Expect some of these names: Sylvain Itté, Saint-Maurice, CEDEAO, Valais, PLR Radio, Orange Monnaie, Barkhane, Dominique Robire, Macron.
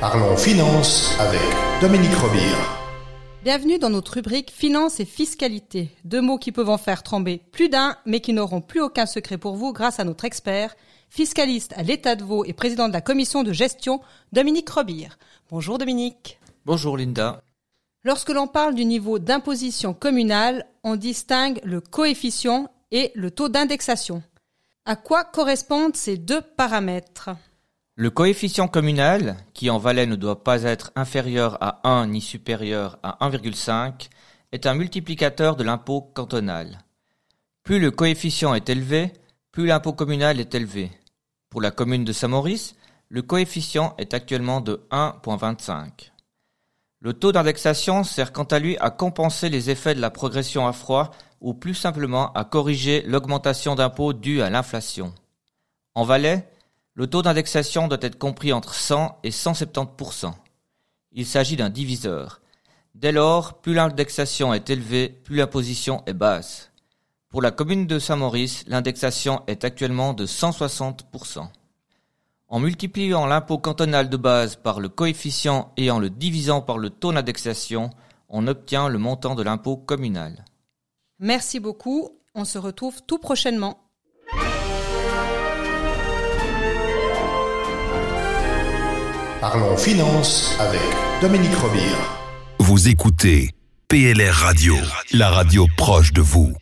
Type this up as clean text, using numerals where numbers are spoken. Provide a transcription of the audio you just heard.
Parlons finance avec Dominique Robire. Bienvenue dans notre rubrique finance et fiscalité. Deux mots qui peuvent en faire trembler plus d'un, mais qui n'auront plus aucun secret pour vous grâce à notre expert, fiscaliste à l'État de Vaud et président de la commission de gestion, Dominique Robire. Bonjour Dominique. Bonjour Linda. Lorsque l'on parle du niveau d'imposition communale, on distingue le coefficient et le taux d'indexation. À quoi correspondent ces deux paramètres ? Le coefficient communal, qui en Valais ne doit pas être inférieur à 1 ni supérieur à 1,5, est un multiplicateur de l'impôt cantonal. Plus le coefficient est élevé, plus l'impôt communal est élevé. Pour la commune de Saint-Maurice, le coefficient est actuellement de 1,25. Le taux d'indexation sert quant à lui à compenser les effets de la progression à froid ou plus simplement à corriger l'augmentation d'impôts due à l'inflation. En Valais, le taux d'indexation doit être compris entre 100 et 170%. Il s'agit d'un diviseur. Dès lors, plus l'indexation est élevée, plus l'imposition est basse. Pour la commune de Saint-Maurice, l'indexation est actuellement de 160%. En multipliant l'impôt cantonal de base par le coefficient et en le divisant par le taux d'indexation, on obtient le montant de l'impôt communal. Merci beaucoup, on se retrouve tout prochainement. Parlons finance avec Dominique Robire. Vous écoutez PLR Radio, la radio proche de vous.